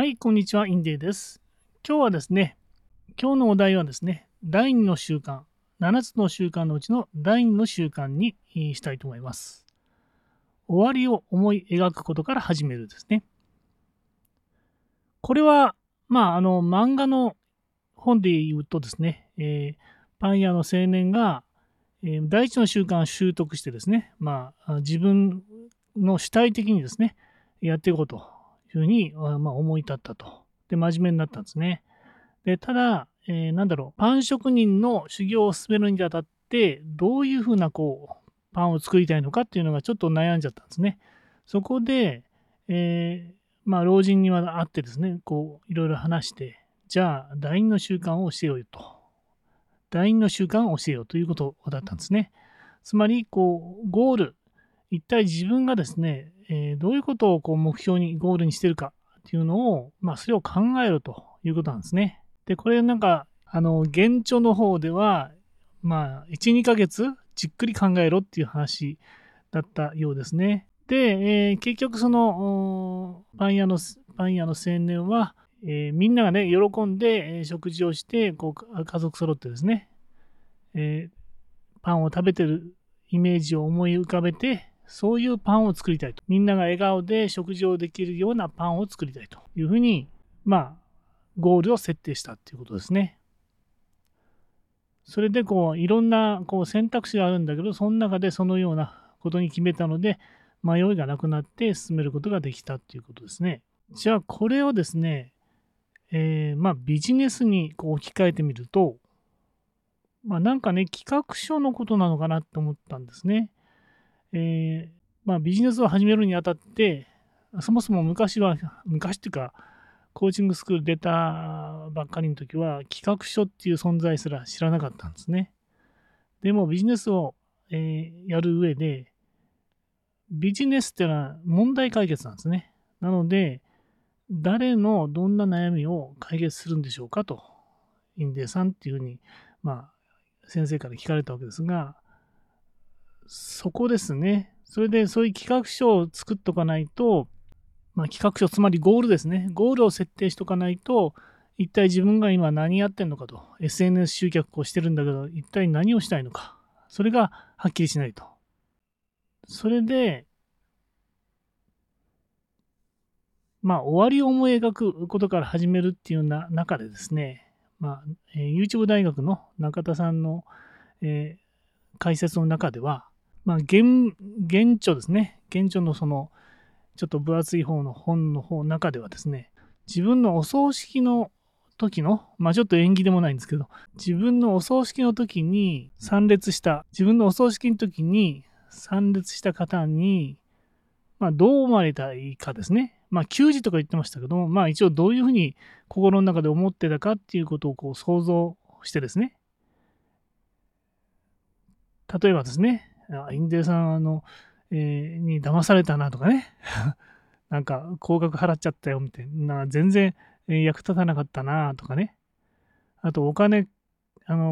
はい、こんにちは、インディです。今日はですね、今日のお題はですね、第2の習慣、7つの習慣のうちの第2の習慣にしたいと思います。終わりを思い描くことから始めるですね。これは、漫画の本で言うとですね、パン屋の青年が、第一の習慣を習得してですね、自分の主体的にですね、やっていこうというふうに、思い立ったと。で、真面目になったんですね。で、ただ、パン職人の修行を進めるにあたって、どういうふうなパンを作りたいのかっていうのがちょっと悩んじゃったんですね。そこで、老人には会ってですね、いろいろ話して、じゃあ、第二の習慣を教えようよと。第二の習慣を教えようということだったんですね。つまり、ゴール、一体自分がですね、どういうことを目標にゴールにしてるかっていうのを、それを考えるということなんですね。で、これ現著の方では、1、2ヶ月じっくり考えろっていう話だったようですね。で、結局パン屋の青年は、みんながね、喜んで食事をして、家族揃ってですね、パンを食べてるイメージを思い浮かべて、そういうパンを作りたいと。みんなが笑顔で食事をできるようなパンを作りたいというふうに、ゴールを設定したっていうことですね。それで、いろんな選択肢があるんだけど、その中でそのようなことに決めたので、迷いがなくなって進めることができたっていうことですね。じゃあ、これをですね、ビジネスに置き換えてみると、企画書のことなのかなと思ったんですね。ビジネスを始めるにあたって、そもそも昔っていうか、コーチングスクール出たばっかりの時は、企画書っていう存在すら知らなかったんですね。でも、ビジネスを、やる上で、ビジネスっていうのは問題解決なんですね。なので、誰のどんな悩みを解決するんでしょうかと、インディさんっていうふうに、先生から聞かれたわけですが、そこですね。それで、そういう企画書を作っとかないと、企画書、つまりゴールですね。ゴールを設定しとかないと、一体自分が今何やってんのかと。SNS 集客をしてるんだけど、一体何をしたいのか。それがはっきりしないと。それで、終わりを思い描くことから始めるっていう中でですね、YouTube 大学の中田さんの、解説の中では、現著ですね、現著のちょっと分厚い方の本の方の中ではですね、自分のお葬式の時の、ちょっと縁起でもないんですけど、自分のお葬式の時に参列した、方に、どう思われたいかですね。給仕とか言ってましたけども、一応どういうふうに心の中で思ってたかっていうことを想像してですね。例えばですね、インディさんに騙されたなとかね、高額払っちゃったよみたいな、全然役立たなかったなとかね。あと、お金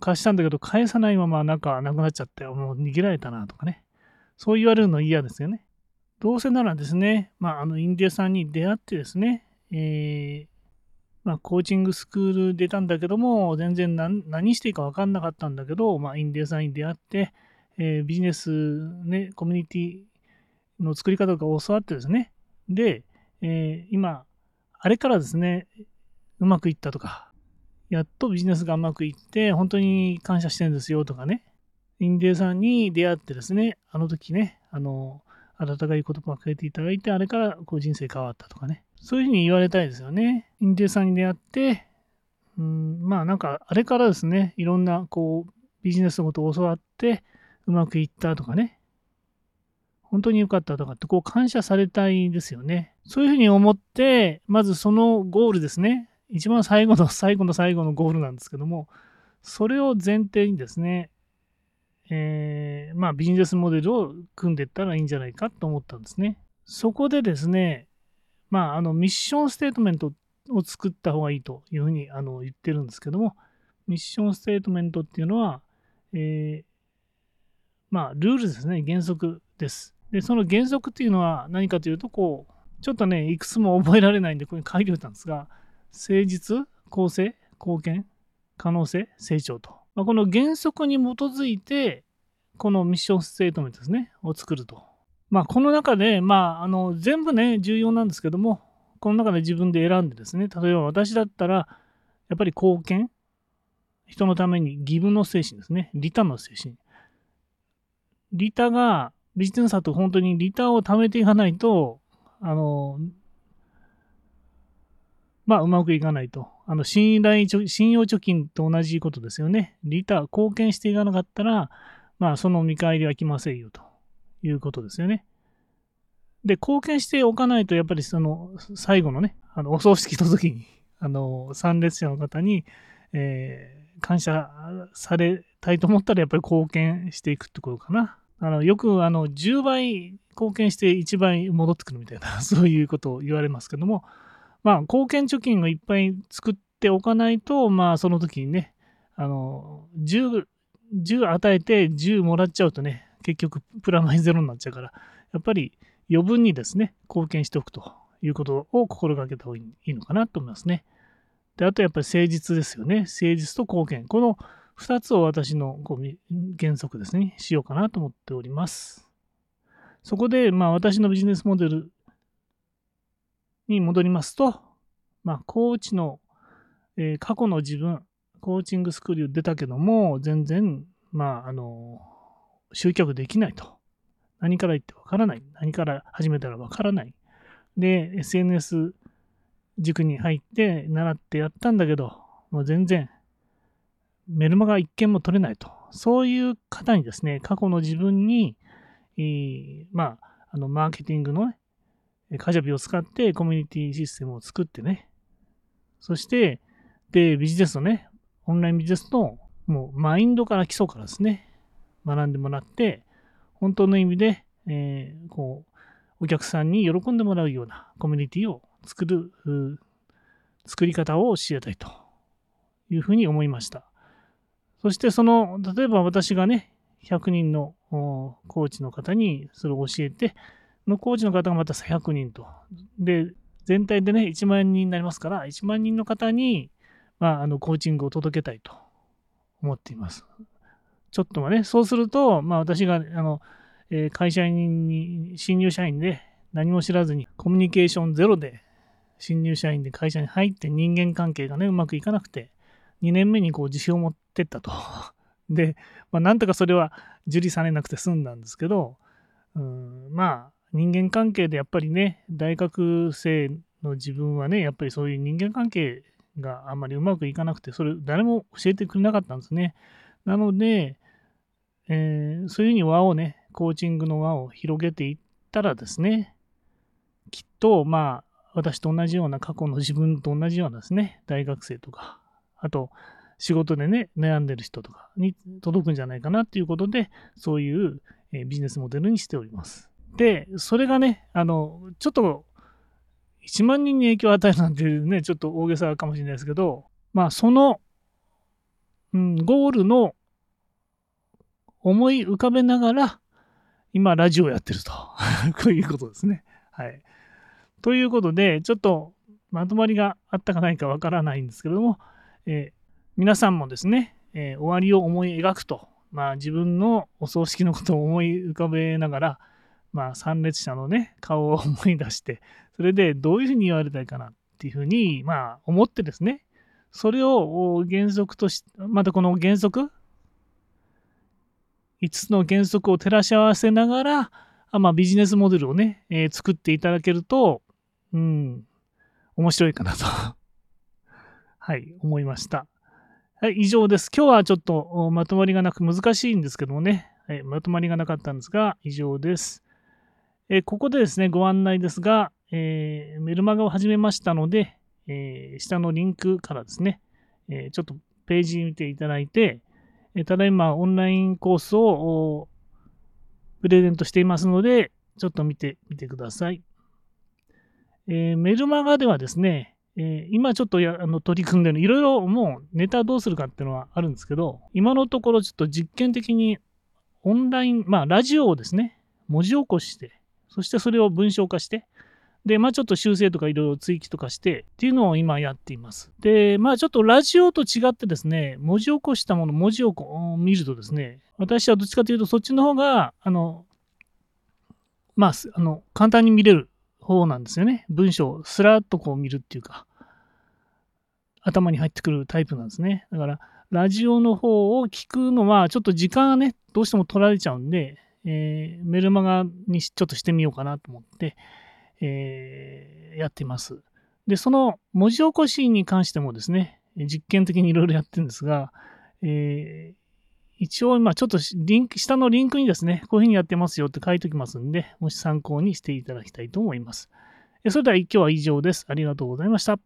貸したんだけど返さないままなくなっちゃって、もう逃げられたなとかね。そう言われるの嫌ですよね。どうせならですね、インディさんに出会ってですね、コーチングスクール出たんだけども、全然何していいか分かんなかったんだけど、インディさんに出会って、ビジネス、ね、コミュニティの作り方とか教わってですね、で、今、あれからですね、うまくいったとか、やっとビジネスがうまくいって、本当に感謝してるんですよとかね、インディさんに出会ってですね、あの時ね、温かい言葉をかけていただいて、あれから人生変わったとかね。そういうふうに言われたいですよね。インディさんに出会って、あれからですね、いろんなビジネスのことを教わって、うまくいったとかね。本当に良かったとかって、感謝されたいですよね。そういうふうに思って、まずそのゴールですね。一番最後の最後の最後のゴールなんですけども、それを前提にですね、ビジネスモデルを組んでいったらいいんじゃないかと思ったんですね。そこでですね、ミッションステートメントを作った方がいいというふうに言ってるんですけども、ミッションステートメントっていうのは、ルールですね、原則です。で、その原則っていうのは何かというと、ちょっとねいくつも覚えられないんでこれに書いておいたんですが、誠実、公正、貢献、可能性、成長と、まあ、この原則に基づいてこのミッションステートメントですねを作ると、まあ、この中で、まあ、全部ね重要なんですけども、この中で自分で選んでですね、例えば私だったらやっぱり貢献、人のために義務の精神ですね、利他の精神、利他がビジネスだと本当に利他を貯めていかないとまあうまくいかないと、信用貯金と同じことですよね。利他、貢献していかなかったら、まあその見返りは来ませんよということですよね。で、貢献しておかないと、やっぱりその最後のね、お葬式の時に、参列者の方に、感謝されたいと思ったら、やっぱり貢献していくってことかな。よく10倍貢献して1倍戻ってくるみたいな、そういうことを言われますけども、まあ、貢献貯金をいっぱい作っておかないと、まあ、その時にね、10与えて10もらっちゃうとね、結局プラマイゼロになっちゃうから、やっぱり余分にですね、貢献しておくということを心がけた方がいいのかなと思いますね。で、あとやっぱり誠実ですよね。誠実と貢献。この2つを私の原則ですね、しようかなと思っております。そこで、まあ、私のビジネスモデルに戻りますと、まあ、コーチの、過去の自分、コーチングスクール出たけども、全然、まあ、集客できないと。何から言ってわからない。何から始めたらわからない。で、SNS 塾に入って、習ってやったんだけど、もう全然、メルマガ一件も取れないと。そういう方にですね、過去の自分に、まあ、マーケティングのね、カジャピを使ってコミュニティシステムを作ってね、そして、で、ビジネスのね、オンラインビジネスの、もうマインドから基礎からですね、学んでもらって、本当の意味で、お客さんに喜んでもらうようなコミュニティを作り方を教えたいというふうに思いました。そして、例えば私がね、100人のコーチの方にそれを教えて、のコーチの方がまた100人と。で、全体でね、1万人になりますから、1万人の方に、まあ、コーチングを届けたいと思っています。ちょっとはね、そうすると、まあ、私が、会社員に、新入社員で何も知らずに、コミュニケーションゼロで、新入社員で会社に入って、人間関係がね、うまくいかなくて、2年目に自費を持ってったと。で、まあ、なんとかそれは受理されなくて済んだんですけど、まあ、人間関係でやっぱりね、大学生の自分はね、やっぱりそういう人間関係があんまりうまくいかなくて、それ誰も教えてくれなかったんですね。なので、そういうふうに輪をね、コーチングの輪を広げていったらですね、きっとまあ、私と同じような過去の自分と同じようなですね、大学生とか、あと仕事でね、悩んでる人とかに届くんじゃないかなということで、そういうビジネスモデルにしております。で、それがね、ちょっと1万人に影響を与えるなんていうね、ちょっと大げさかもしれないですけど、まあ、その、ゴールの思い浮かべながら、今、ラジオやってると。こういうことですね。はい。ということで、ちょっとまとまりがあったかないかわからないんですけれども、皆さんもですね、終わりを思い描くと、まあ、自分のお葬式のことを思い浮かべながら、まあ、参列者のね、顔を思い出して、それでどういうふうに言われたいかなっていうふうに、まあ、思ってですね、それを原則として、またこの原則、5つの原則を照らし合わせながら、まあ、ビジネスモデルをね、作っていただけると、面白いかなと、はい、思いました。はい、以上です。今日はちょっとまとまりがなく難しいんですけどもね、はい、まとまりがなかったんですが、以上です。ここでですね、ご案内ですが、メルマガを始めましたので、下のリンクからですね、ちょっとページ見ていただいて、ただいまオンラインコースをプレゼントしていますので、ちょっと見てみてください。メルマガではですね、今ちょっと取り組んでいる、いろいろもうネタどうするかっていうのはあるんですけど、今のところちょっと実験的にオンライン、まあ、ラジオをですね、文字起こして、そしてそれを文章化して、で、まあちょっと修正とかいろいろ追記とかしてっていうのを今やっています。で、まあちょっとラジオと違ってですね、文字起こしたもの、文字を見るとですね、私はどっちかというとそっちの方が、簡単に見れる方なんですよね。文章をスラッとこう見るっていうか、頭に入ってくるタイプなんですね。だから、ラジオの方を聞くのは、ちょっと時間がね、どうしても取られちゃうんで、メルマガにちょっとしてみようかなと思って、やってます。で、その文字起こしに関してもですね、実験的にいろいろやってるんですが、一応今ちょっと下のリンクにですね、こういうふうにやってますよって書いておきますんで、もし参考にしていただきたいと思います。それでは今日は以上です。ありがとうございました。